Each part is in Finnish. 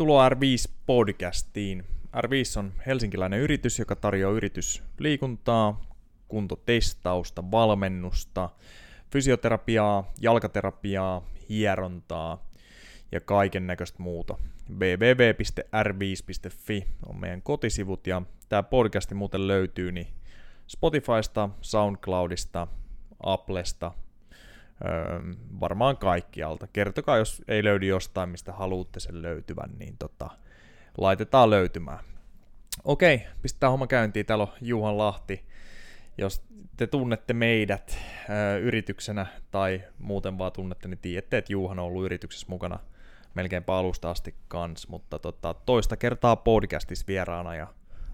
Tervetuloa R5-podcastiin. R5 on helsinkiläinen yritys, joka tarjoaa yritysliikuntaa, kuntotestausta, valmennusta, fysioterapiaa, jalkaterapiaa, hierontaa ja kaiken näköistä muuta. www.r5.fi on meidän kotisivut ja tämä podcasti muuten löytyy niin Spotifysta, SoundCloudista, Applesta, varmaan kaikkialta. Kertokaa, jos ei löydy jostain, mistä haluatte sen löytyvän, niin laitetaan löytymään. Okei, pistetään homma käyntiin. Täällä on Juhan Lahti. Jos te tunnette meidät yrityksenä tai muuten vaan tunnette, niin tiedätte, että Juhan on ollut yrityksessä mukana melkeinpä alusta asti kans, mutta toista kertaa podcastissa vieraana ja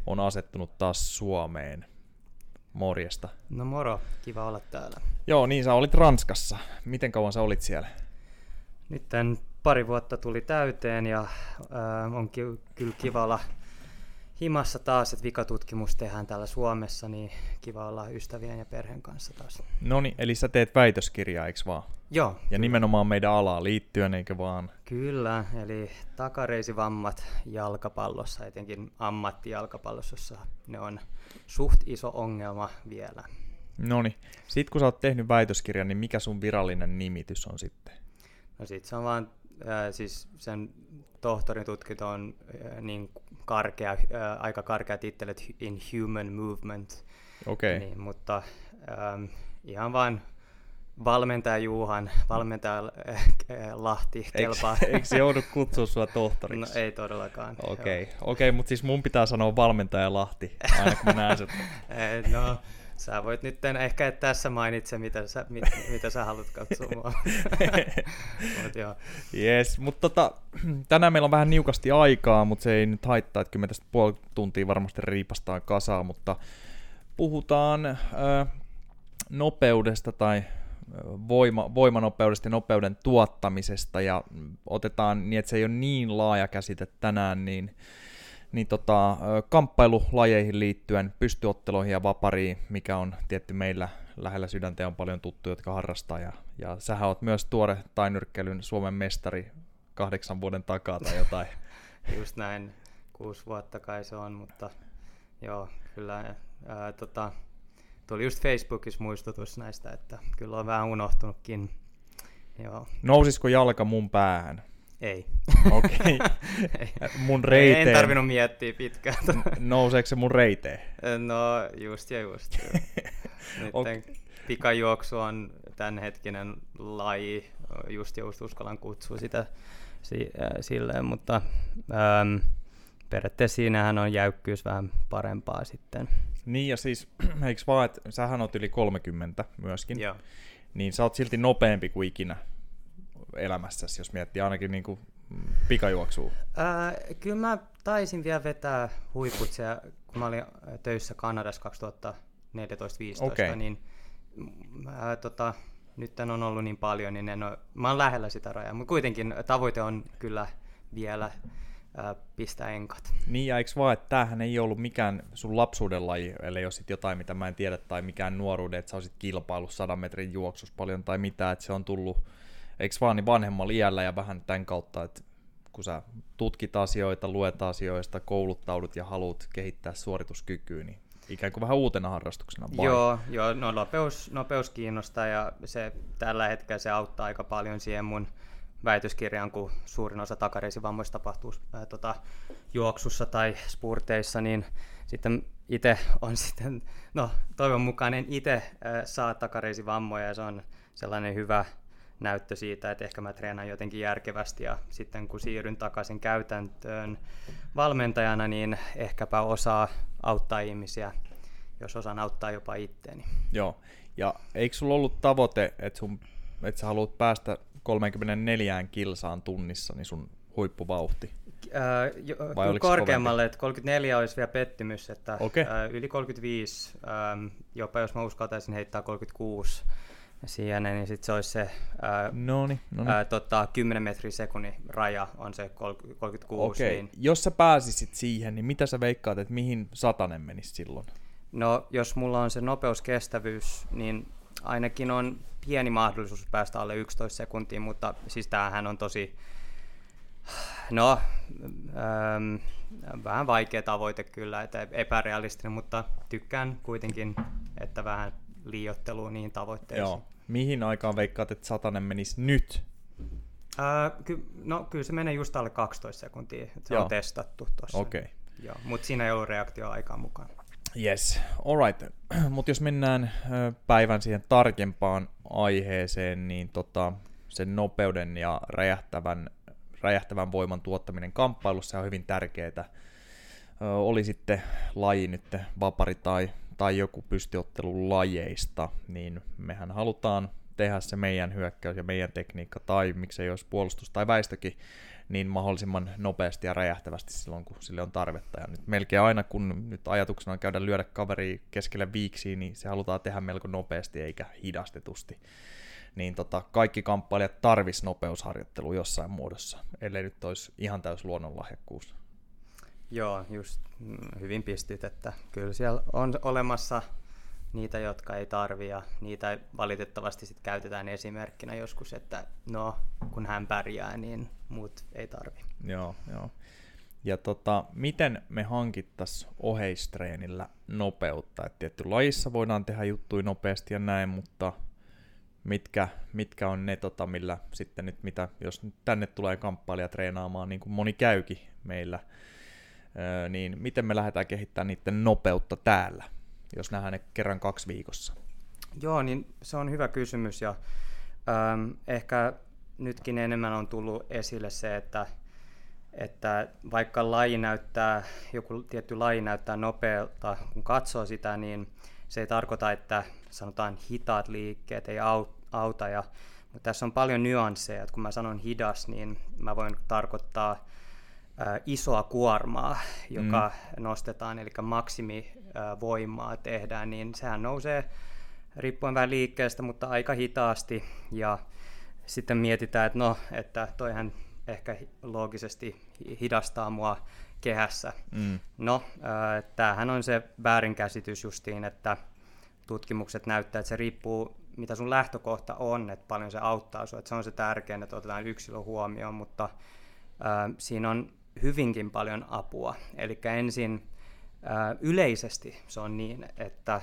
on asettunut taas Suomeen. Morjesta. No moro, kiva olla täällä. Joo, niin sä olit Ranskassa. Miten kauan sä olit siellä? Nyt pari vuotta tuli täyteen ja on kyllä kiva olla himassa taas, että vikatutkimus tehdään täällä Suomessa, niin kiva olla ystävien ja perheen kanssa taas. Noniin, eli sä teet väitöskirjaa, eikö vaan? Joo. Ja kyllä. Nimenomaan meidän alaa liittyen, eikö vaan? Kyllä, eli takareisivammat jalkapallossa, etenkin ammattijalkapallossa, jossa ne on suht iso ongelma vielä. Noniin, sit kun sä oot tehnyt väitöskirjan, niin mikä sun virallinen nimitys on sitten? No sit se on vaan, siis sen tohtorin tutkinto on niin karkea, aika karkea titteli, in human movement. Okei. Niin, mutta ihan vaan valmentaja Lahti kelpaa. Eikö se joudu kutsua sua tohtoriksi? No ei todellakaan. Okei, mutta siis mun pitää sanoa valmentaja Lahti, aina kun mä näen sut. No, sä voit nyt ehkä tässä mainitse, mitä sä haluat katsoa mua. Jes, mutta tänään meillä on vähän niukasti aikaa, mutta se ei nyt haittaa, että kyllä me tästä puoli tuntia varmasti riipastaan kasaan, mutta puhutaan nopeudesta tai voimanopeudesta ja nopeuden tuottamisesta ja otetaan niin, että se ei ole niin laaja käsite tänään, niin kamppailulajeihin liittyen, pystyotteluihin ja vapariin, mikä on tietty meillä lähellä sydäntä on paljon tuttuja, jotka harrastaa. Ja sähän oot myös tuore tainyrkkeilyn Suomen mestari 8 vuoden takaa tai jotain. Just näin, 6 vuotta kai se on, mutta joo, kyllä. Tuli just Facebookissa muistutus näistä, että kyllä on vähän unohtunutkin. Joo. Nousisiko jalka mun päähän? Ei. Okei. Mun reiteen. En tarvinnut miettiä pitkään. Nouseeko se mun reiteen? No just. Nyt pikajuoksu on tämänhetkinen laji. Just uskallan kutsua sitä silleen, mutta periaatteessa siinähän on jäykkyys vähän parempaa sitten. Niin ja siis, eikö vaan, että sähän oot yli 30 myöskin, joo. Niin sä oot silti nopeampi kuin ikinä elämässäsi, jos miettii ainakin niin kuin pikajuoksua? Kyllä mä taisin vielä vetää huiput siellä, kun mä olin töissä Kanadassa 2014-2015, okay. Niin nyt on ollut niin paljon, niin mä oon lähellä sitä rajaa, mutta kuitenkin tavoite on kyllä vielä pistää enkat. Niin ja eikö vaan, että tämähän ei ollut mikään sun lapsuuden laji, ellei ole sit jotain, mitä mä en tiedä, tai mikään nuoruuden, että sä olisit kilpailu 100 metrin juoksus paljon tai mitään, että se on tullut eikö vaan niin vanhemmalla iällä ja vähän tämän kautta, että kun sä tutkit asioita, luet asioista, kouluttaudut ja haluat kehittää suorituskykyä, niin ikään kuin vähän uutena harrastuksena vai? Joo, no nopeus kiinnostaa ja se, tällä hetkellä se auttaa aika paljon siihen mun väitöskirjaan, kun suurin osa takareisivammoista tapahtuu juoksussa tai spurteissa, niin sitten itse on sitten, no toivon mukaan en itse saa takareisivammoja ja se on sellainen hyvä näyttö siitä, että ehkä mä treenaan jotenkin järkevästi ja sitten kun siirryn takaisin käytäntöön valmentajana, niin ehkäpä osaa auttaa ihmisiä, jos osaan auttaa jopa itteeni. Joo, ja eikö sulla ollut tavoite, että sä haluat päästä 34 kilsaan tunnissa, niin sun huippuvauhti? Korkeammalle, että 34 olisi vielä pettymys, että okay. Yli 35, jopa jos mä uskaltaisin heittää 36, siinä, niin sitten se olisi se 10 metriä sekunnin raja on se 36. Okei. Niin. Jos sä pääsisit siihen, niin mitä sä veikkaat, että mihin satanen menisi silloin? No, jos mulla on se nopeuskestävyys, niin ainakin on pieni mahdollisuus päästä alle 11 sekuntiin, mutta siis tämähän on tosi, no vähän vaikea tavoite kyllä, että epärealistinen, mutta tykkään kuitenkin, että vähän liioittelua niihin tavoitteisiin. Joo. Mihin aikaan veikkaat, että satanen menisi nyt? Kyllä se menee just alle 12 sekuntia, että se on testattu tuossa. Okei. Okay. Joo, mutta siinä ei ollut reaktioaikaa mukaan. Yes, alright. Mutta jos mennään päivän siihen tarkempaan aiheeseen, niin sen nopeuden ja räjähtävän voiman tuottaminen kamppailussa on hyvin tärkeää. Oli sitten laji nyt vapari tai joku pystyottelun lajeista, niin mehän halutaan tehdä se meidän hyökkäys ja meidän tekniikka, tai miksei jos puolustus tai väistökin, niin mahdollisimman nopeasti ja räjähtävästi silloin, kun sille on tarvetta. Ja nyt melkein aina, kun nyt ajatuksena on käydä lyödä kaveri keskellä viiksiä, niin se halutaan tehdä melko nopeasti eikä hidastetusti. Niin kaikki kamppailijat tarvis nopeusharjoittelua jossain muodossa, ellei nyt olisi ihan täys luonnonlahjakkuus. Joo, just hyvin pistit, että kyllä siellä on olemassa niitä, jotka ei tarvi, ja niitä valitettavasti sit käytetään esimerkkinä joskus, että no, kun hän pärjää, niin muut ei tarvi. Joo. Ja miten me hankittaisiin oheistreenillä nopeutta? Et tietty lajissa voidaan tehdä juttuja nopeasti ja näin, mutta mitkä on ne, millä sitten nyt, mitä, jos nyt tänne tulee kamppailija treenaamaan, niin kuin moni käykin meillä, niin miten me lähdetään kehittämään niiden nopeutta täällä, jos nähdään ne kerran 2 viikossa? Joo, niin se on hyvä kysymys, ja ehkä nytkin enemmän on tullut esille se, että vaikka joku tietty laji näyttää nopealta, kun katsoo sitä, niin se ei tarkoita, että sanotaan hitaat liikkeet ei auta, mutta tässä on paljon nyansseja, että kun mä sanon hidas, niin mä voin tarkoittaa isoa kuormaa, joka nostetaan, eli maksimivoimaa tehdään, niin sehän nousee riippuen vähän liikkeestä, mutta aika hitaasti, ja sitten mietitään, että toihan ehkä loogisesti hidastaa mua kehässä. Mm. No, tämähän on se väärinkäsitys justiin, että tutkimukset näyttää, että se riippuu, mitä sun lähtökohta on, että paljon se auttaa sua, että se on se tärkein, että otetaan yksilö huomioon, mutta siinä on hyvinkin paljon apua. Eli ensin yleisesti se on niin, että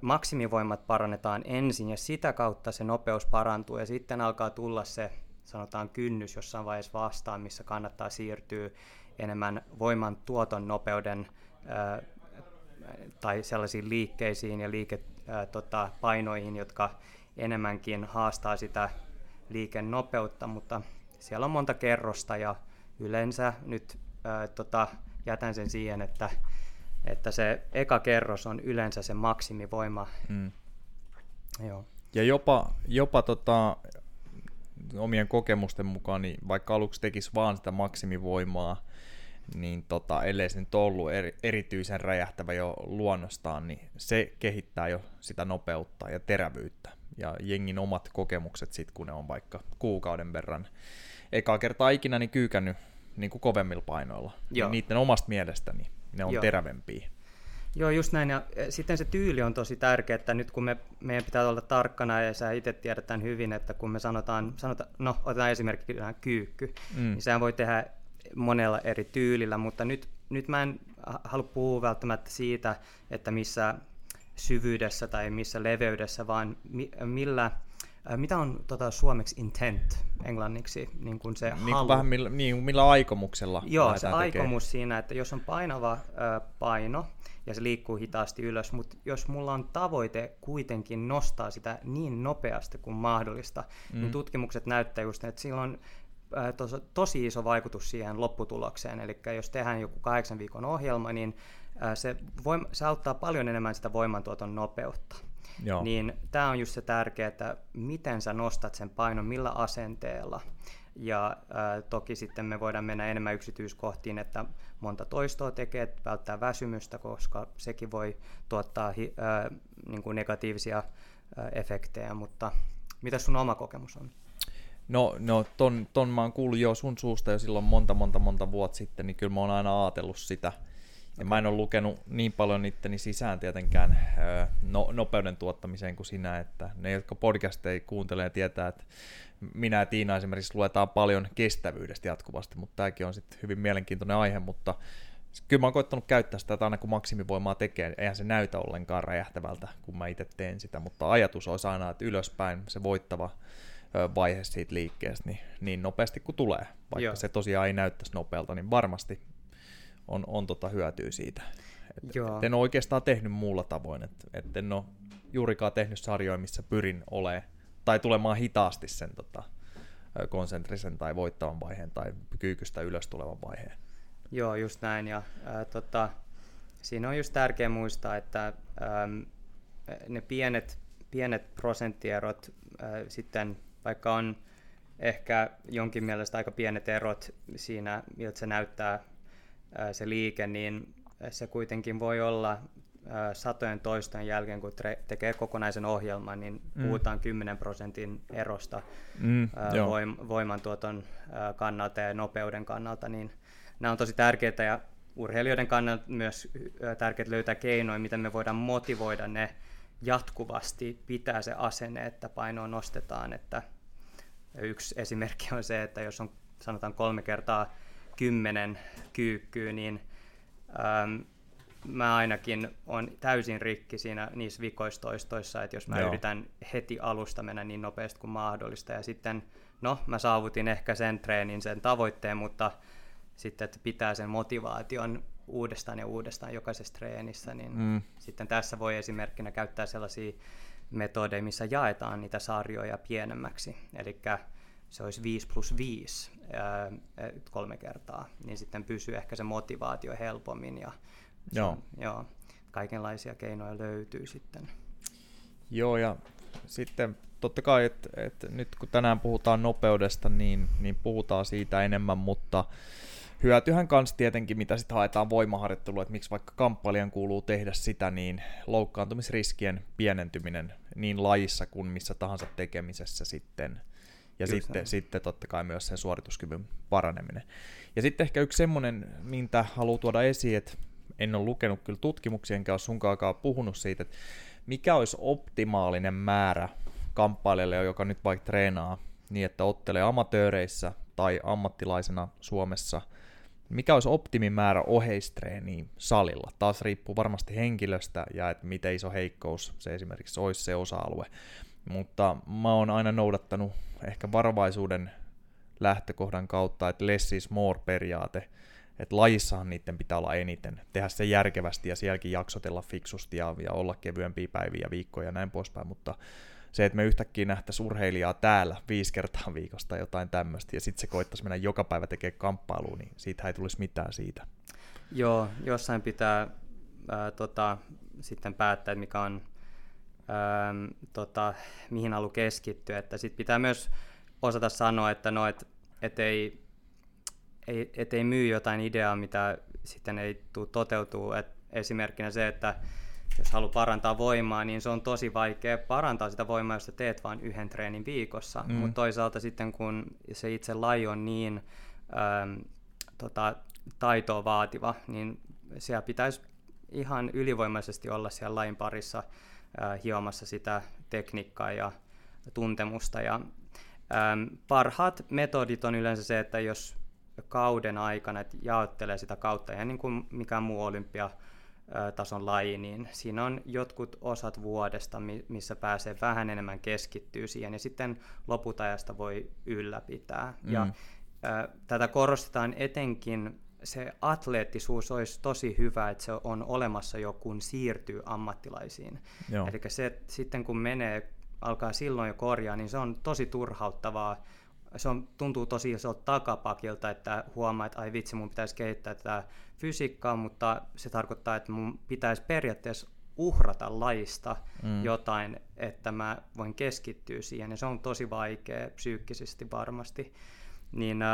maksimivoimat parannetaan ensin, ja sitä kautta se nopeus parantuu, ja sitten alkaa tulla se, sanotaan, kynnys jossain vaiheessa vastaan, missä kannattaa siirtyä enemmän voiman tuoton nopeuden tai sellaisiin liikkeisiin ja painoihin, jotka enemmänkin haastaa sitä liikenopeutta, mutta siellä on monta kerrosta, ja yleensä nyt jätän sen siihen, että se eka kerros on yleensä se maksimivoima. Mm. Joo. Ja jopa omien kokemusten mukaan, niin vaikka aluksi tekisi vaan sitä maksimivoimaa, niin ellei se nyt ollut erityisen räjähtävä jo luonnostaan, niin se kehittää jo sitä nopeutta ja terävyyttä. Ja jengin omat kokemukset sitten, kun ne on vaikka kuukauden verran ekaa kertaa ikinä niin kyykännyt niin kuin kovemmilla painoilla, niin niiden omasta mielestäni ne on terävempiä. Joo, just näin. Ja sitten se tyyli on tosi tärkeä, että nyt kun meidän pitää olla tarkkana, ja sä itse tiedät tämän hyvin, että kun me otetaan esimerkkinä kyykky, niin sehän voi tehdä monella eri tyylillä, mutta nyt mä en halua puhua välttämättä siitä, että missä syvyydessä tai missä leveydessä, vaan mitä on suomeksi intent englanniksi, niin kuin se halu. Vähän millä aikomuksella. Joo, se aikomus tekee siinä, että jos on painava paino ja se liikkuu hitaasti ylös, mutta jos mulla on tavoite kuitenkin nostaa sitä niin nopeasti kuin mahdollista, niin tutkimukset näyttää just, että silloin tosi iso vaikutus siihen lopputulokseen, eli jos tehdään joku 8 viikon ohjelma, niin se auttaa paljon enemmän sitä voimantuoton nopeutta. Joo. Niin tämä on just se tärkeää, että miten sä nostat sen painon, millä asenteella, ja toki sitten me voidaan mennä enemmän yksityiskohtiin, että monta toistoa tekee, että välttää väsymystä, koska sekin voi tuottaa negatiivisia efektejä, mutta mitä sun oma kokemus on? No ton mä oon kuullut jo sun suusta jo silloin monta vuotta sitten, niin kyllä mä oon aina ajatellut sitä. Ja mä en ole lukenut niin paljon niitteni sisään tietenkään nopeuden tuottamiseen kuin sinä, että ne, jotka podcasteja kuuntelee ja tietää, että minä ja Tiina esimerkiksi luetaan paljon kestävyydestä jatkuvasti, mutta tämäkin on sitten hyvin mielenkiintoinen aihe, mutta kyllä mä oon koittanut käyttää sitä, että aina kun maksimivoimaa tekee, eihän se näytä ollenkaan räjähtävältä, kun mä itse teen sitä, mutta ajatus olisi aina, että ylöspäin se voittava vaihe siitä liikkeestä niin nopeasti kuin tulee, vaikka joo, se tosiaan ei näyttäisi nopealta, niin varmasti on hyötyä siitä. Et en ole oikeastaan tehnyt muulla tavoin, et en ole juurikaan tehnyt sarjoja, missä pyrin olemaan tai tulemaan hitaasti sen konsentrisen tai voittavan vaiheen tai kyykystä ylös tulevan vaiheen. Joo, just näin. Ja, siinä on just tärkeä muistaa, että ne pienet prosenttierot sitten, vaikka on ehkä jonkin mielestä aika pienet erot siinä, miltä se näyttää se liike, niin se kuitenkin voi olla satojen toistojen jälkeen, kun tekee kokonaisen ohjelman, niin puhutaan 10% erosta voimantuoton kannalta ja nopeuden kannalta. Niin nämä on tosi tärkeitä ja urheilijoiden kannalta myös tärkeää löytää keinoja, miten me voidaan motivoida ne jatkuvasti, pitää se asenne, että painoa nostetaan. Että yksi esimerkki on se, että jos on sanotaan 3 x 10 kyykkyä, niin mä ainakin on täysin rikki siinä niissä vikoistoistoissa, että jos mä yritän heti alusta mennä niin nopeasti kuin mahdollista, ja sitten mä saavutin ehkä sen treenin, sen tavoitteen, mutta sitten että pitää sen motivaation uudestaan ja uudestaan jokaisessa treenissä, niin sitten tässä voi esimerkkinä käyttää sellaisia metodeja, missä jaetaan niitä sarjoja pienemmäksi, eli se olisi 5+5 3 kertaa, niin sitten pysyy ehkä se motivaatio helpommin ja kaikenlaisia keinoja löytyy sitten. Joo, ja sitten totta kai, että nyt kun tänään puhutaan nopeudesta, niin puhutaan siitä enemmän, mutta hyötyhän kanssa tietenkin, mitä sitten haetaan voimaharjoittelua, että miksi vaikka kamppailijan kuuluu tehdä sitä, niin loukkaantumisriskien pienentyminen niin lajissa kuin missä tahansa tekemisessä sitten. Ja sitten totta kai myös sen suorituskyvyn paraneminen. Ja sitten ehkä yksi semmoinen, mitä haluan tuoda esiin, että en ole lukenut kyllä tutkimuksia, enkä ole sunkaakaan puhunut siitä, että mikä olisi optimaalinen määrä kamppailijalle, joka nyt vaikka treenaa niin, että ottelee amatööreissä tai ammattilaisena Suomessa, mikä olisi optimimäärä oheistreeniä salilla? Taas riippuu varmasti henkilöstä ja että miten iso heikkous se esimerkiksi olisi se osa-alue. Mutta mä oon aina noudattanut ehkä varovaisuuden lähtökohdan kautta, että less is more periaate, että lajissahan niiden pitää olla eniten, tehdä se järkevästi ja sielläkin jaksotella fiksusti ja olla kevyempiä päiviä, viikkoja ja näin poispäin, mutta se, että me yhtäkkiä nähtäisiin urheilijaa täällä 5 kertaa viikosta jotain tämmöistä ja sitten se koittaisi mennä joka päivä tekemään kamppailuun, niin siitä ei tulisi mitään siitä. Joo, jossain pitää sitten päättää, että mikä on mihin haluaa keskittyä, että sit pitää myös osata sanoa, että ei myy jotain ideaa, mitä sitten ei tule toteutua. Et esimerkkinä se, että jos haluaa parantaa voimaa, niin se on tosi vaikea parantaa sitä voimaa, jos teet vain 1 treenin viikossa, mutta toisaalta sitten kun se itse laji on niin taitoa vaativa, niin siellä pitäisi ihan ylivoimaisesti olla siellä lajin parissa hiomassa sitä tekniikkaa ja tuntemusta. Ja, parhaat metodit on yleensä se, että jos kauden aikana jaottelee sitä kautta, ja niin kuin mikään muu olympiatason laji, niin siinä on jotkut osat vuodesta, missä pääsee vähän enemmän keskittyä siihen, ja sitten loput ajasta voi ylläpitää. Ja, tätä korostetaan etenkin, se atleettisuus olisi tosi hyvä, että se on olemassa jo, kun siirtyy ammattilaisiin. Eli se, sitten kun alkaa silloin jo korjaa, niin se on tosi turhauttavaa. Se tuntuu tosi isolta takapakilta, että huomaa, että ai vitsi, mun pitäisi kehittää tätä fysiikkaa, mutta se tarkoittaa, että mun pitäisi periaatteessa uhrata lajista jotain, että mä voin keskittyä siihen. Ja se on tosi vaikea psyykkisesti varmasti. Niin,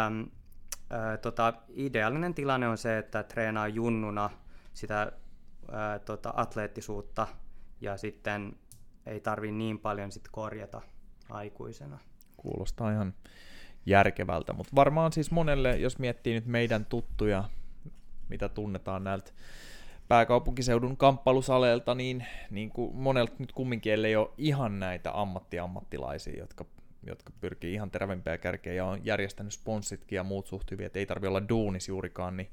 ideaalinen tilanne on se, että treenaa junnuna sitä atleettisuutta ja sitten ei tarvitse niin paljon sit korjata aikuisena. Kuulostaa ihan järkevältä, mutta varmaan siis monelle, jos miettii nyt meidän tuttuja, mitä tunnetaan näiltä pääkaupunkiseudun kamppailusaleelta, niin kuin monelta nyt kumminkin, ellei ole ihan näitä ammattilaisia, jotka pyrkii ihan terävempiä kärkeä ja on järjestänyt sponssitkin ja muut suht hyviä, että ei tarvitse olla duunis juurikaan, niin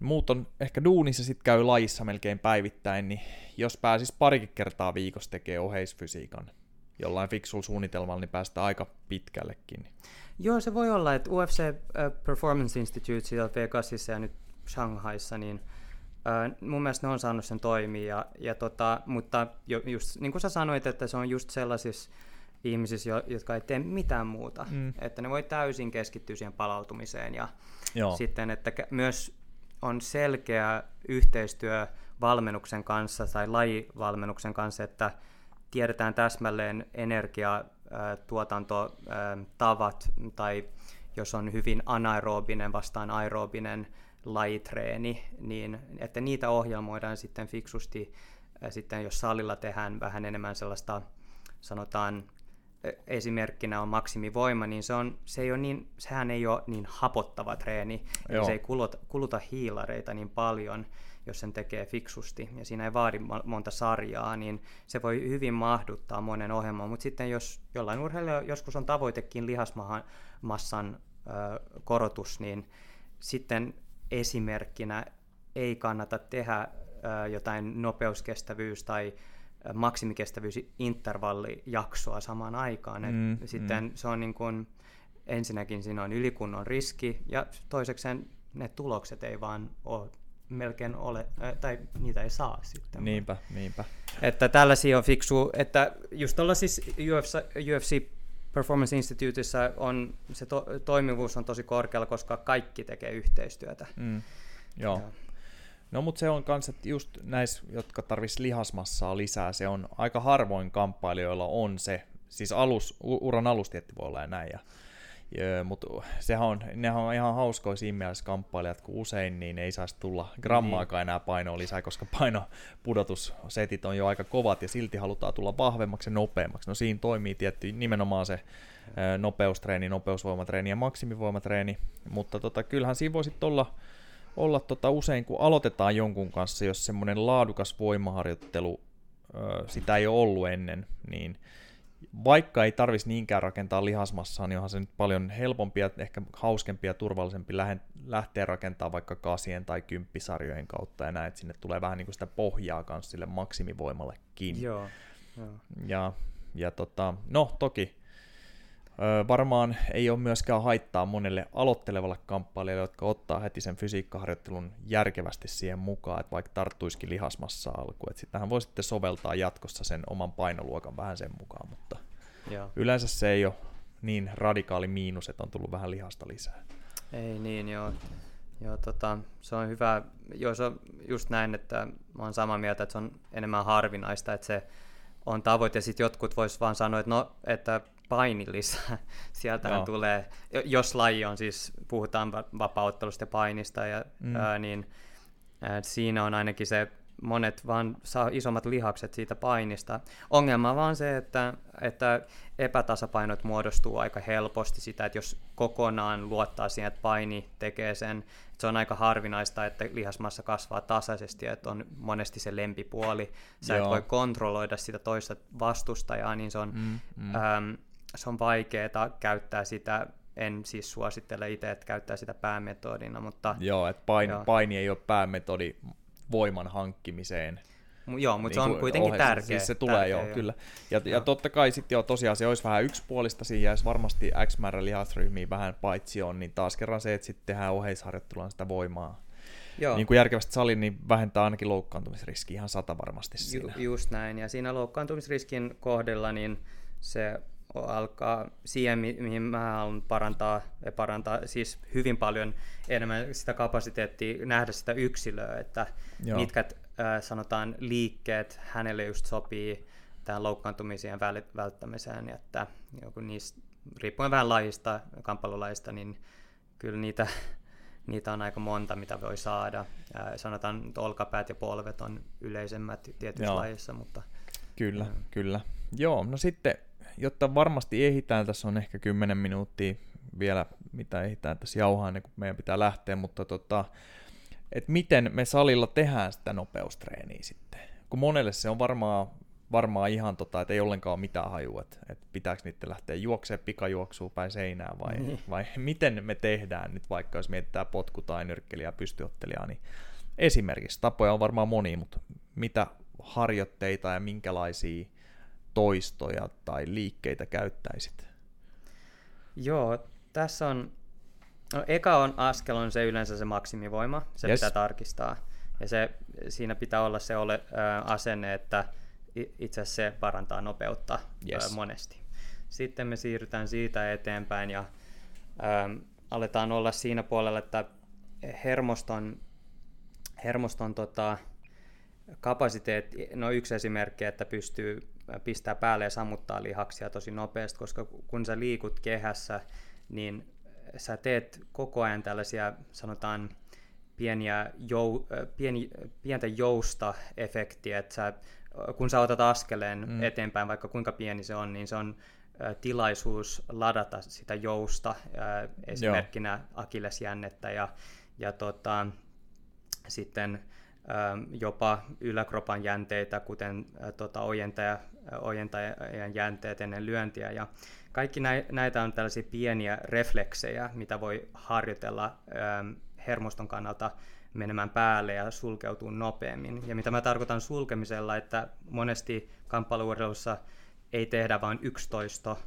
muut on ehkä duunis ja sitten käy lajissa melkein päivittäin, niin jos pääsis parikin kertaa viikossa tekee oheisfysiikan jollain fiksulla suunnitelmalla, niin päästään aika pitkällekin. Joo, se voi olla, että UFC Performance Institute siellä Vegasissa ja nyt Shanghaissa, niin mun mielestä ne on saanut sen toimia, mutta just niin kuin sä sanoit, että se on just sellaisissa ihmisissä, jotka ei tee mitään muuta, että ne voi täysin keskittyä siihen palautumiseen ja joo. Sitten, että myös on selkeä yhteistyö valmennuksen kanssa tai lajivalmennuksen kanssa, että tiedetään täsmälleen energiatuotantotavat tai jos on hyvin anaerobinen vastaan aerobinen lajitreeni, niin että niitä ohjelmoidaan sitten fiksusti. Sitten jos salilla tehdään vähän enemmän sellaista, sanotaan esimerkkinä on maksimivoima, niin sehän ei ole niin hapottava treeni, eli se ei kuluta hiilareita niin paljon, jos sen tekee fiksusti, ja siinä ei vaadi monta sarjaa, niin se voi hyvin mahduttaa monen ohjelman, mutta sitten jos jollain urheilija joskus on tavoitekin lihasmassan korotus, niin sitten esimerkkinä ei kannata tehdä jotain nopeuskestävyys- tai maksimikestävyysintervallijaksoa samaan aikaan. Sitten se on niin kuin, ensinnäkin siinä on ylikunnon riski, ja toisekseen ne tulokset ei vaan ole melkein tai niitä ei saa sitten. Niinpä. Että tällaisia on fiksu, että just tuollaisissa UFC Performance Instituutissa on se toimivuus on tosi korkealla, koska kaikki tekee yhteistyötä. Joo. Ja. No mutta se on kans, että just näissä, jotka tarvitsisi lihasmassaa lisää, se on aika harvoin kamppailijoilla on se, siis uran alustietti voi olla ja näin, mutta nehän on ihan hauskoja siinä mielessä kamppailijat, kun usein niin ei saisi tulla grammaakaan enää painoa lisää, koska painopudotussetit on jo aika kovat ja silti halutaan tulla vahvemmaksi ja nopeammaksi. No siinä toimii tietty nimenomaan se nopeustreeni, nopeusvoimatreeni ja maksimivoimatreeni, mutta kyllähän siinä voisi olla usein, kun aloitetaan jonkun kanssa, jos semmoinen laadukas voimaharjoittelu, sitä ei ole ollut ennen, niin vaikka ei tarvitsisi niinkään rakentaa lihasmassaa, niin onhan se nyt paljon helpompi ja ehkä hauskempi ja turvallisempi lähteä rakentamaan vaikka 8 tai 10-sarjojen kautta ja näin, että sinne tulee vähän niin kuin sitä pohjaa myös sille maksimivoimallekin. Joo. No toki. Varmaan ei ole myöskään haittaa monelle aloittelevalle kamppailijalle, jotka ottaa heti sen fysiikkaharjoittelun järkevästi siihen mukaan, että vaikka tarttuisikin lihasmassa alkuun. Sitähän voi sitten soveltaa jatkossa sen oman painoluokan vähän sen mukaan, mutta yleensä se ei ole niin radikaali miinus, että on tullut vähän lihasta lisää. Ei niin, joo. Se on hyvä, jos on just näin, että olen samaa mieltä, että se on enemmän harvinaista, että se on tavoite. Sitten jotkut vois vaan sanoa, että no, että paini lisää. Sieltähän tulee, jos laji on siis, puhutaan vapauttelusta ja painista, ja, niin siinä on ainakin se, monet vaan saa isommat lihakset siitä painista. Ongelma on vaan se, että epätasapainot muodostuu aika helposti sitä, että jos kokonaan luottaa siihen, että paini tekee sen, että se on aika harvinaista, että lihasmassa kasvaa tasaisesti, että on monesti se lempipuoli. Sä et voi kontrolloida sitä toista vastustajaa, niin se on se on vaikeaa käyttää sitä, en siis suosittele itse, että käyttää sitä päämetodina, mutta joo, että paini ei ole päämetodi voiman hankkimiseen. Joo, mutta niin se on kuitenkin tärkeä. Siis se tulee, kyllä. Ja totta kai sitten tosiaan se olisi vähän yksipuolista, siinä jäisi varmasti X määrä lihasryhmiä vähän paitsi on, niin taas kerran se, että sitten tehdään oheisharjoittelua sitä voimaa. Joo. Niin kuin järkevästi salin, niin vähentää ainakin loukkaantumisriski ihan 100 varmasti siinä. Just näin, ja siinä loukkaantumisriskin kohdalla, niin se alkaa siihen, mihin mä haluan parantaa siis hyvin paljon enemmän sitä kapasiteettia, nähdä sitä yksilöä, että mitkä sanotaan liikkeet hänelle just sopii tähän loukkaantumiseen välttämiseen, että joku niistä, riippuen vähän lajista, kamppailulajista, niin kyllä niitä on aika monta, mitä voi saada. Sanotaan, että olkapäät ja polvet on yleisemmät tietyissä lajissa, mutta Kyllä. Joo, no sitten jotta varmasti ehditään, tässä on ehkä 10 minuuttia vielä, mitä ehditään tässä jauhaa, ennen kuin meidän pitää lähteä, mutta että miten me salilla tehdään sitä nopeustreeniä sitten. Kun monelle se on varmaan ihan että ei ollenkaan mitään hajua, että pitääkö niiden lähteä juoksemaan pikajuoksuun päin seinään vai miten me tehdään nyt vaikka, jos mietitään potku- tai nyrkkeliä ja pystyottelijaa, niin esimerkiksi tapoja on varmaan monia, mutta mitä harjoitteita ja minkälaisia toistoja tai liikkeitä käyttäisit? Joo, tässä on, no eka on askel on se yleensä se maksimivoima, se pitää tarkistaa ja siinä pitää olla se asenne, että itse asiassa se parantaa nopeutta monesti. Sitten me siirrytään siitä eteenpäin ja aletaan olla siinä puolella, että hermoston kapasiteetti, no yksi esimerkki, että pystyy pistää päälle ja sammuttaa lihaksia tosi nopeasti, koska kun sä liikut kehässä, niin sä teet koko ajan tällaisia, sanotaan, pientä jousta-efektiä, että kun sä otat askeleen eteenpäin, vaikka kuinka pieni se on, niin se on tilaisuus ladata sitä jousta, esimerkkinä akillesjännettä ja sitten jopa yläkropan jänteitä, kuten ojentajan jänteet ennen lyöntiä. Ja kaikki näitä on tällaisia pieniä refleksejä, mitä voi harjoitella hermoston kannalta menemään päälle ja sulkeutuu nopeammin. Ja mitä mä tarkoitan sulkemisella, että monesti kamppailuurheilussa ei tehdä vain yksi toisto,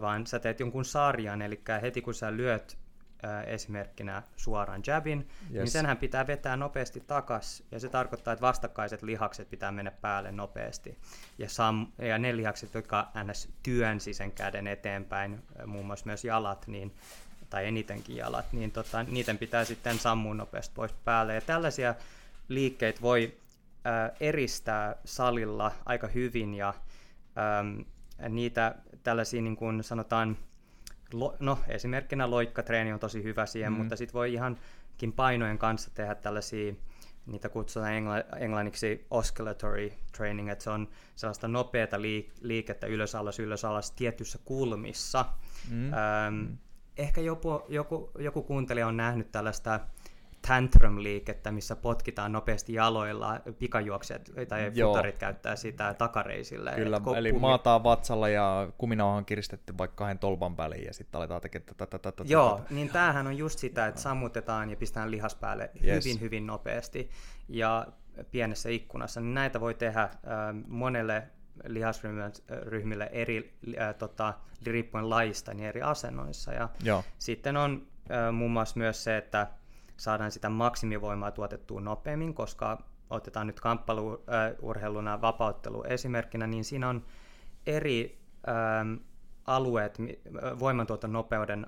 vaan sä teet jonkun sarjan, eli heti kun sä lyöt esimerkkinä suoran jabin, niin senhän pitää vetää nopeasti takas, ja se tarkoittaa, että vastakkaiset lihakset pitää mennä päälle nopeasti. Ja ne lihakset, jotka ns. Työnsi sen käden eteenpäin, muun muassa myös jalat, tai enitenkin jalat, niin niiden pitää sitten sammua nopeasti pois päälle. Ja tällaisia liikkeitä voi eristää salilla aika hyvin, ja niitä tällaisia, niin kuin sanotaan, esimerkkinä loikkatreeni on tosi hyvä siihen, mutta sitten voi ihankin painojen kanssa tehdä tällaisia, niitä kutsutaan englanniksi oscillatory training, että se on sellaista nopeata liikettä ylös-alas tietyissä kulmissa. Ehkä joku kuuntelija on nähnyt tällaista tantrum-liikettä, missä potkitaan nopeasti jaloilla, pikajuoksijat tai futarit käyttää sitä takareisille. Kyllä, eli maataan vatsalla ja kumina on kiristetty vaikka 2 tolpan väliin ja sitten aletaan tekemään tätä. Joo, niin tämähän on just sitä, että sammutetaan ja pistetään lihas päälle hyvin nopeasti ja pienessä ikkunassa. Niin näitä voi tehdä monelle lihasryhmille eri, riippuen lajista, niin eri asennoissa. Ja sitten on muun muassa myös se, että saadaan sitä maksimivoimaa tuotettua nopeammin, koska otetaan nyt kamppailuurheiluna vapauttelu esimerkkinä, niin siinä on eri alueet, voimantuoton nopeuden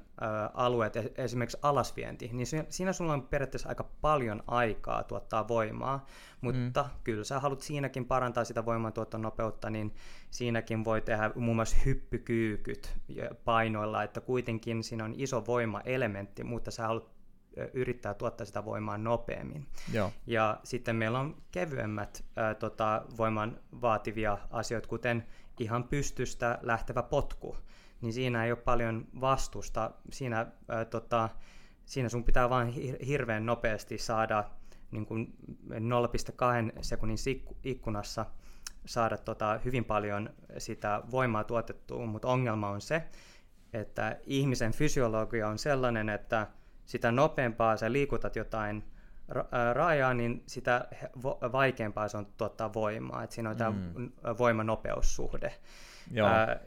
alueet, esimerkiksi alasvienti, niin siinä sulla on periaatteessa aika paljon aikaa tuottaa voimaa, mutta kyllä sä haluat siinäkin parantaa sitä voimantuoton nopeutta, niin siinäkin voi tehdä muun muassa hyppykyykyt painoilla, että kuitenkin siinä on iso voimaelementti, mutta sä haluat yrittää tuottaa sitä voimaa nopeammin. Joo. Ja sitten meillä on kevyemmät voiman vaativia asioita, kuten ihan pystystä lähtevä potku. Niin siinä ei ole paljon vastusta. Siinä sun pitää vain hirveän nopeasti saada niin kuin 0,2 sekunnin ikkunassa saada hyvin paljon sitä voimaa tuotettua, mutta ongelma on se, että ihmisen fysiologia on sellainen, että sitä nopeampaa sä liikutat jotain rajaa, niin sitä vaikeampaa se on tuottaa voimaa. Et siinä on tämä voimanopeussuhde.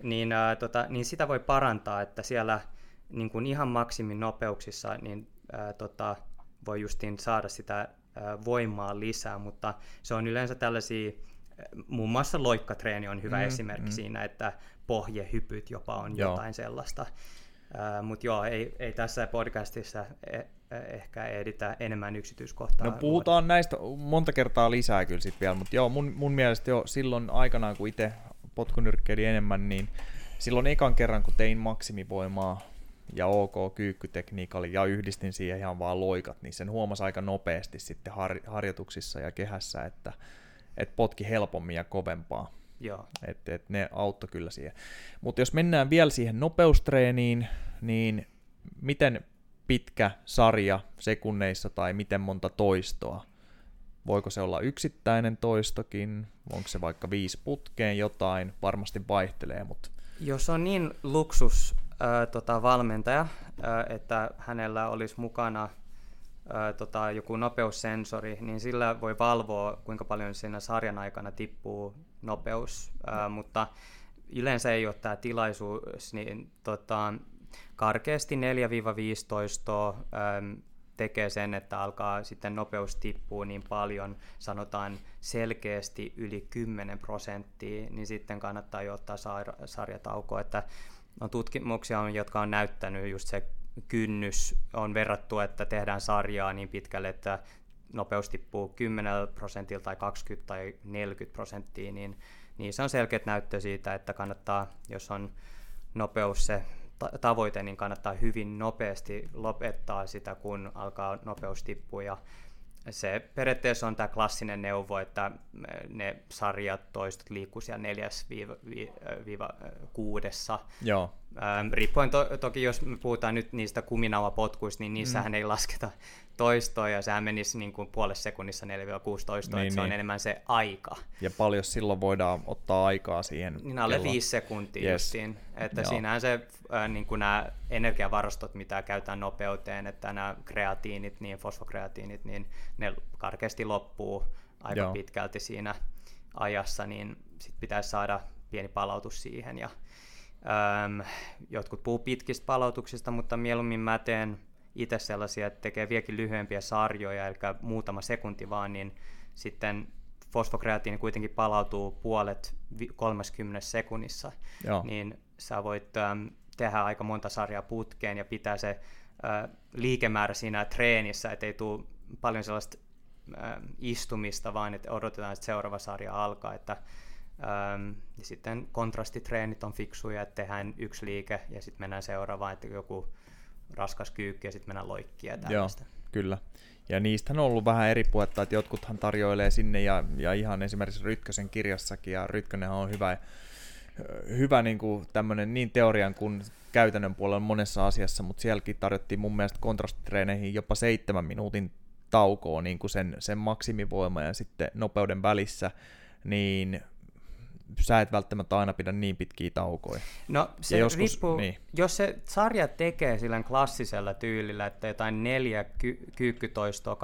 Niin sitä voi parantaa, että siellä niin kun ihan maksiminopeuksissa niin, voi justiin saada sitä voimaa lisää, mutta se on yleensä tällaisia, muun muassa loikkatreeni on hyvä esimerkki siinä, että pohjehypyt jopa on jotain sellaista. Mutta ei tässä podcastissa ehkä ehditä enemmän yksityiskohtaa. No puhutaan näistä monta kertaa lisää kyllä sitten vielä, mutta mun mielestä silloin aikanaan, kun itse potkunyrkkeilin enemmän, niin silloin ekan kerran, kun tein maksimivoimaa ja kyykkytekniikalla ja yhdistin siihen ihan vaan loikat, niin sen huomasi aika nopeasti sitten harjoituksissa ja kehässä, että potki helpommin ja kovempaa. Et ne auttoi kyllä siihen. Mutta jos mennään vielä siihen nopeustreeniin, niin miten pitkä sarja sekunneissa tai miten monta toistoa. Voiko se olla yksittäinen toistokin, onko se vaikka 5 putkeen jotain, varmasti vaihtelee. Mutta jos on niin luksus valmentaja, että hänellä olisi mukana joku nopeussensori, niin sillä voi valvoa, kuinka paljon siinä sarjan aikana tippuu nopeus, mutta yleensä ei ole tämä tilaisuus, niin karkeasti 4-15 tekee sen, että alkaa sitten nopeus tippua niin paljon, sanotaan selkeästi yli 10%, niin sitten kannattaa jo ottaa sarjatauko. Että on tutkimuksia, jotka on näyttänyt just se kynnys, on verrattu, että tehdään sarjaa niin pitkälle, että nopeus tippuu 10% tai 20 tai 40%, niin niissä on selkeät näyttö siitä, että kannattaa, jos on nopeus se tavoite, niin kannattaa hyvin nopeasti lopettaa sitä, kun alkaa nopeus tippua. Ja se periaatteessa on tämä klassinen neuvo, että ne sarjat toistot liikkuu siellä 4-6. Joo. Riippuen toki, jos me puhutaan nyt niistä kuminauvapotkuista, niin niissähän ei lasketa toistoa, ja sehän menisi niin kuin puolessa sekunnissa 4-6 toistoa, niin, se on enemmän se aika. Ja paljon silloin voidaan ottaa aikaa siihen? Niin alle 5 sekuntia. Yes. Justiin, että siinähän se, niin kuin nämä energiavarastot, mitä käytetään nopeuteen, että nämä kreatiinit, niin fosfokreatiinit, niin ne karkeasti loppuu aika pitkälti siinä ajassa, niin sit pitäisi saada pieni palautus siihen. Ja jotkut puhuu pitkistä palautuksista, mutta mieluummin mä teen itse sellaisia, että tekee vieläkin lyhyempiä sarjoja, eli muutama sekunti vaan, niin sitten fosfokreatiini kuitenkin palautuu puolet 30 sekunnissa. Joo. Niin sä voit tehdä aika monta sarjaa putkeen ja pitää se liikemäärä siinä treenissä, ettei tule paljon sellaista istumista, vaan että odotetaan, että seuraava sarja alkaa. Että ja sitten kontrastitreenit on fiksuja, että tehdään yksi liike ja sitten mennään seuraavaan, että joku raskas kyykki ja sitten mennään loikkiin ja tällaista. Joo, kyllä. Ja niistä on ollut vähän eri puhetta, että jotkuthan tarjoilee sinne ja ihan esimerkiksi Rytkösen kirjassakin, ja Rytkönenhän on hyvä niin kuin tämmöinen niin teorian kuin käytännön puolella monessa asiassa, mutta sielläkin tarjottiin mun mielestä kontrastitreeneihin jopa 7 minuutin taukoa niin kuin sen maksimivoima ja sitten nopeuden välissä, niin sä et välttämättä aina pidä niin pitkiä taukoja. No se joskus, riippuu, niin. Jos se sarja tekee sillä klassisella tyylillä, että jotain 4 kyykkytoistoa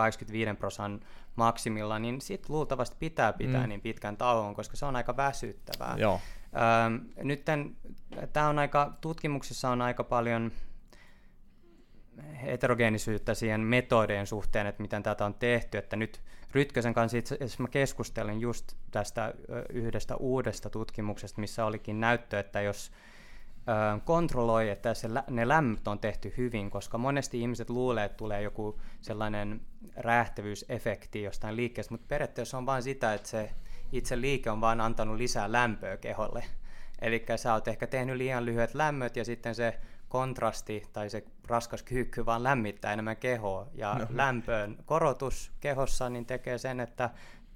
25% maksimilla, niin sit luultavasti pitää niin pitkän tauon, koska se on aika väsyttävää. Joo. Nyt tää on aika, tutkimuksissa on aika paljon heterogeenisyyttä siihen metodeen suhteen, että miten tätä on tehty, että nyt Rytkösen kanssa itse asiassa mä keskustelin just tästä yhdestä uudesta tutkimuksesta, missä olikin näyttö, että jos kontrolloi, että ne lämmöt on tehty hyvin, koska monesti ihmiset luulee, että tulee joku sellainen räjähtävyysefekti jostain liikkeestä, mutta periaatteessa on vain sitä, että se itse liike on vaan antanut lisää lämpöä keholle. Eli sä oot ehkä tehnyt liian lyhyet lämmöt ja sitten se kontrasti tai se raskas kyykky vaan lämmittää enemmän kehoa, ja lämpöön korotus kehossa niin tekee sen, että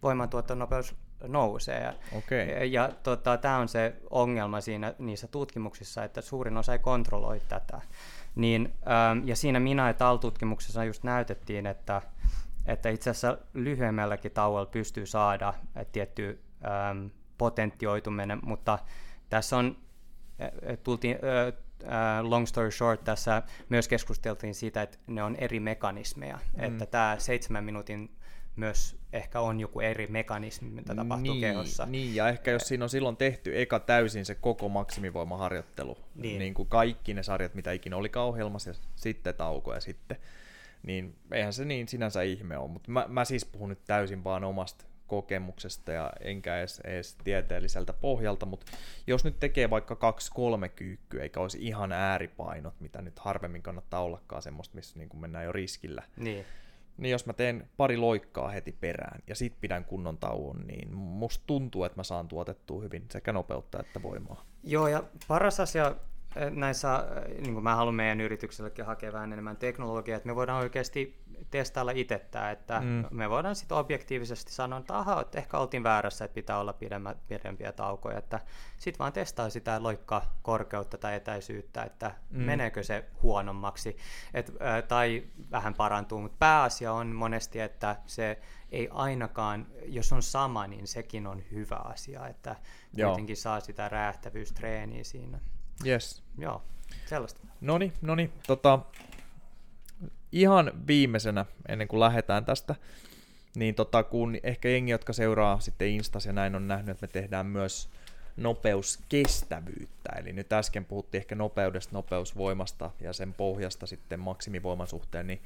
voimantuottonopeus nousee. Okay. Ja tämä on se ongelma siinä niissä tutkimuksissa, että suurin osa ei kontrolloi tätä. Niin, ja siinä minä ja TAL-tutkimuksessa just näytettiin, että itse asiassa lyhyemmälläkin tauolla pystyy saada tietty potentioituminen, mutta tässä on tultiin long story short, tässä myös keskusteltiin siitä, että ne on eri mekanismeja, että tämä 7 minuutin myös ehkä on joku eri mekanismi, mitä tapahtuu kehossa. Niin, ja ehkä jos siinä on silloin tehty eka täysin se koko maksimivoimaharjoittelu, niin kuin kaikki ne sarjat, mitä ikinä olikaan ohjelmassa, ja sitten tauko ja sitten, niin eihän se niin sinänsä ihme ole, mutta mä siis puhun nyt täysin vaan omasta kokemuksesta ja enkä edes tieteelliseltä pohjalta, mutta jos nyt tekee vaikka 2-3 kyykkyä, eikä olisi ihan ääripainot, mitä nyt harvemmin kannattaa ollakaan semmoista, missä niin kuin mennään jo riskillä, niin jos mä teen pari loikkaa heti perään ja sit pidän kunnon tauon, niin musta tuntuu, että mä saan tuotettua hyvin sekä nopeutta että voimaa. Joo, ja paras asia näissä, niin kuin mä haluan meidän yrityksellekin hakea vähän enemmän teknologiaa, että me voidaan oikeasti testailla itse tämä, että me voidaan sitten objektiivisesti sanoa, että aha, että ehkä oltiin väärässä, että pitää olla pidempiä taukoja, että sitten vaan testaa sitä loikkakorkeutta tai etäisyyttä, että meneekö se huonommaksi tai vähän parantuu, mutta pääasia on monesti, että se ei ainakaan, jos on sama, niin sekin on hyvä asia, että kuitenkin saa sitä räähtävyystreeniä siinä. Yes. Joo, sellaista. Noniin. Ihan viimeisenä, ennen kuin lähdetään tästä, niin kun ehkä jengi, jotka seuraa sitten Instas ja näin, on nähnyt, että me tehdään myös nopeuskestävyyttä. Eli nyt äsken puhuttiin ehkä nopeudesta, nopeusvoimasta ja sen pohjasta sitten maksimivoiman suhteen, niin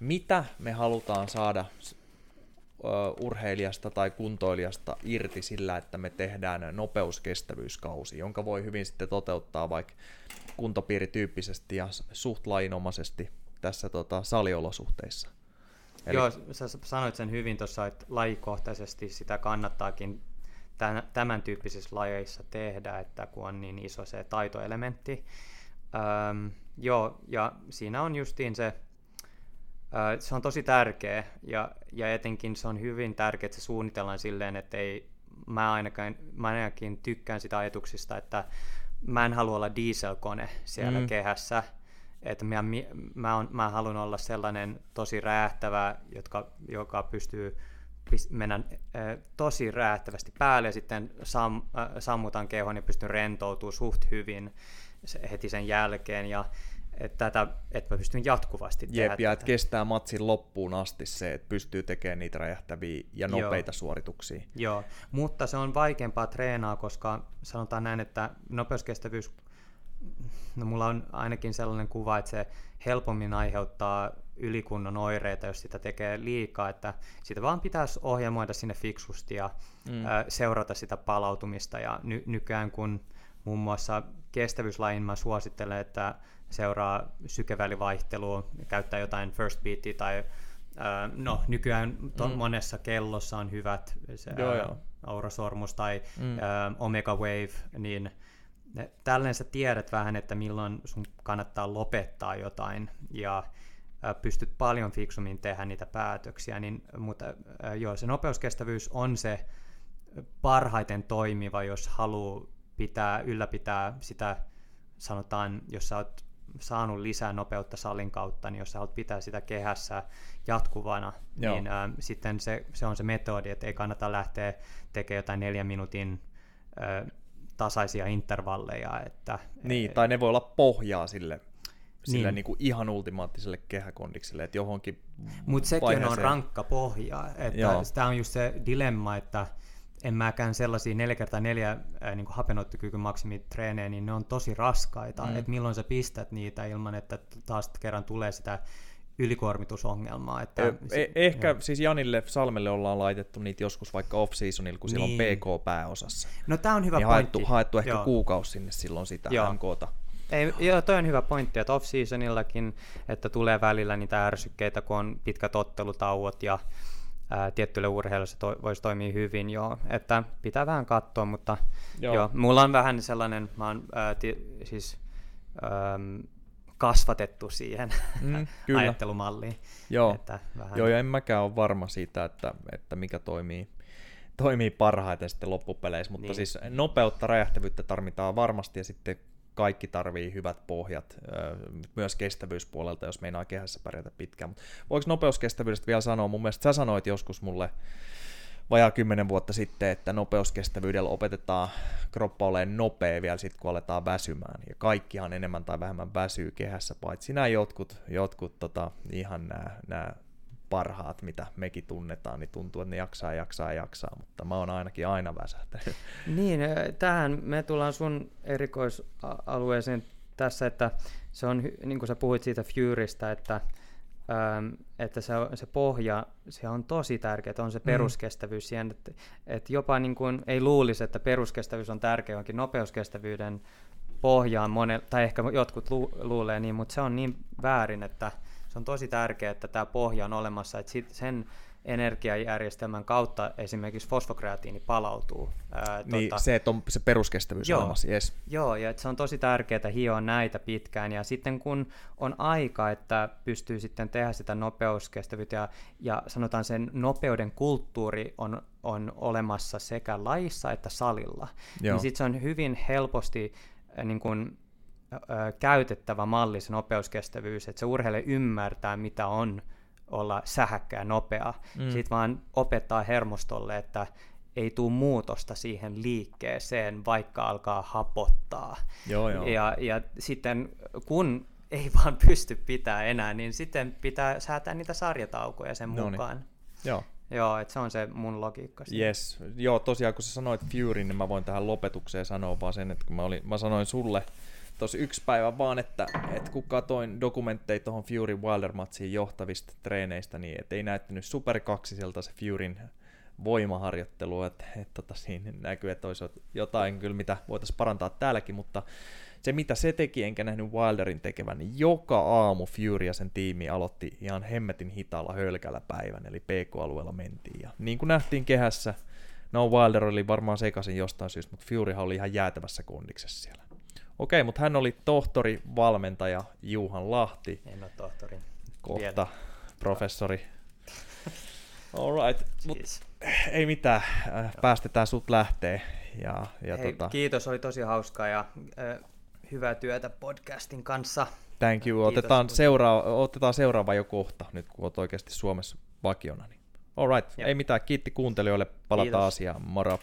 mitä me halutaan saada urheilijasta tai kuntoilijasta irti sillä, että me tehdään nopeuskestävyyskausi, jonka voi hyvin sitten toteuttaa vaikka kuntopiirityyppisesti ja suht lajinomaisesti tässä saliolosuhteissa. Eli... Joo, sä sanoit sen hyvin tuossa, että lajikohtaisesti sitä kannattaakin tämän tyyppisissä lajeissa tehdä, että kun on niin iso se taitoelementti. Joo, ja siinä on justiin se, se on tosi tärkeä, ja etenkin se on hyvin tärkeää, että se suunnitellaan silleen, että ei, mä ainakin tykkään sitä ajatuksista, että mä en halua olla dieselkone siellä kehässä, että mä haluan olla sellainen tosi räähtävä, joka pystyy mennä tosi räähtävästi päälle ja sitten sammutan kehon ja pystyn rentoutumaan suht hyvin heti sen jälkeen, ja että mä pystyn jatkuvasti tehdä. Jep, ja että kestää matsin loppuun asti se, että pystyy tekemään niitä räjähtäviä ja nopeita suorituksia. Joo, mutta se on vaikeampaa treenaa, koska sanotaan näin, että nopeuskestävyys, no mulla on ainakin sellainen kuva, että se helpommin aiheuttaa ylikunnon oireita, jos sitä tekee liikaa, että sitä vaan pitäisi ohjelmoida sinne fiksusti ja seurata sitä palautumista, ja nykyään kun muun muassa kestävyyslajin mä suosittelen, että seuraa sykevälivaihtelua, käyttää jotain First Beatia tai nykyään monessa kellossa on hyvät se Oura-sormus tai Omega Wave, niin tälleen sä tiedät vähän, että milloin sun kannattaa lopettaa jotain ja pystyt paljon fiksummin tehdä niitä päätöksiä, mutta se nopeuskestävyys on se parhaiten toimiva, jos haluaa ylläpitää sitä, sanotaan, jos sä oot saanut lisää nopeutta salin kautta, niin jos sä haluat pitää sitä kehässä jatkuvana, niin sitten se on se metodi, että ei kannata lähteä tekemään jotain 4 minuutin tasaisia intervalleja. Tai ne voi olla pohjaa sille niin kuin ihan ultimaattiselle kehäkondikselle, että johonkin mutta sekin vaiheeseen... on rankka pohja. Tämä on just se dilemma, että en mäkään sellaisia 4x4 niin kuin hapenottokykymaksimitreenejä, niin ne on tosi raskaita, että milloin sä pistät niitä ilman, että taas kerran tulee sitä ylikuormitusongelmaa. Siis Janille Salmelle ollaan laitettu niitä joskus vaikka off-seasonilla, kun silloin PK pääosassa. No tää on hyvä niin pointti. Haettu ehkä kuukausi sinne silloin sitä MK:ta. Toi on hyvä pointti, että off-seasonillakin, että tulee välillä niitä ärsykkeitä, kun on pitkät ottelutauot ja tiettylle urheilulle se voisi toimia hyvin, että pitää vähän katsoa, mutta mulla on vähän sellainen, mä oon kasvatettu siihen ajattelumalliin. Ja en mäkään ole varma siitä, että mikä toimii parhaiten sitten loppupeleissä, mutta siis nopeutta, räjähtävyyttä tarvitaan varmasti, ja sitten kaikki tarvii hyvät pohjat, myös kestävyyspuolelta, jos meinaa kehässä pärjätä pitkään. Mutta voiko nopeuskestävyydestä vielä sanoa? Mun mielestä sä sanoit joskus mulle vajaa 10 vuotta sitten, että nopeuskestävyydellä opetetaan kroppa olemaan nopea vielä sitten, kun aletaan väsymään. Ja kaikkihan enemmän tai vähemmän väsyy kehässä, paitsi nämä jotkut ihan nämä parhaat, mitä mekin tunnetaan, niin tuntuu, että ne jaksaa, mutta mä oon ainakin aina väsähtänyt. Niin, tähän me tullaan sun erikoisalueeseen tässä, että se on, niin kuin sä puhuit siitä Furystä, että se pohja, se on tosi tärkeä, on se peruskestävyys siihen, että jopa niin kuin ei luulisi, että peruskestävyys on tärkeä, onkin nopeuskestävyyden pohjaan, tai ehkä jotkut luulee niin, mutta se on niin väärin, että Se on tosi tärkeää, että tämä pohja on olemassa, että sen energiajärjestelmän kautta esimerkiksi fosfokreatiini palautuu. Niin se, että on se peruskestävyys olemassa, yes. Joo, ja se on tosi tärkeää hioa näitä pitkään, ja sitten kun on aika, että pystyy sitten tehdä sitä nopeuskestävyyttä, ja sanotaan sen nopeuden kulttuuri on olemassa sekä lajissa että salilla, joo, niin sitten se on hyvin helposti niin kuin käytettävä malli se nopeuskestävyys, että se urheilija ymmärtää, mitä on olla sähäkkää ja nopea. Sitten vaan opettaa hermostolle, että ei tule muutosta siihen liikkeeseen, vaikka alkaa hapottaa. Joo. Ja sitten kun ei vaan pysty pitää enää, niin sitten pitää säätää niitä sarjataukoja sen mukaan. Joo, että se on se mun logiikka. Yes. Joo, tosiaan kun sä sanoit Fury, niin mä voin tähän lopetukseen sanoa vaan sen, että kun mä sanoin sulle tosi yksi päivä vaan, että kun katoin dokumentteja tuohon Fury Wilder-matsiin johtavista treeneistä, niin ei näyttänyt superkaksiselta se Furyn voimaharjoittelu, että siinä näkyy, että olisi jotain kyllä, mitä voitaisiin parantaa täälläkin, mutta se mitä se teki, enkä nähnyt Wilderin tekevän, niin joka aamu Fury ja sen tiimi aloitti ihan hemmetin hitaalla hölkällä päivän, eli PK-alueella mentiin, ja niin kuin nähtiin kehässä, no Wilder oli varmaan sekaisin jostain syystä, mutta Furyhan oli ihan jäätävässä kondiksessa siellä. Okei, mutta hän oli tohtori, valmentaja Juhan Lahti. En ole tohtori. Kohta professori. All right, mut ei mitään, päästetään sut lähtee. Ja hei, kiitos, oli tosi hauskaa ja hyvää työtä podcastin kanssa. Thank you, otetaan seuraava jo kohta, nyt kun olet oikeasti Suomessa vakiona. Niin. All right, ei mitään, kiitti kuuntelijoille, palataan asiaan, moro.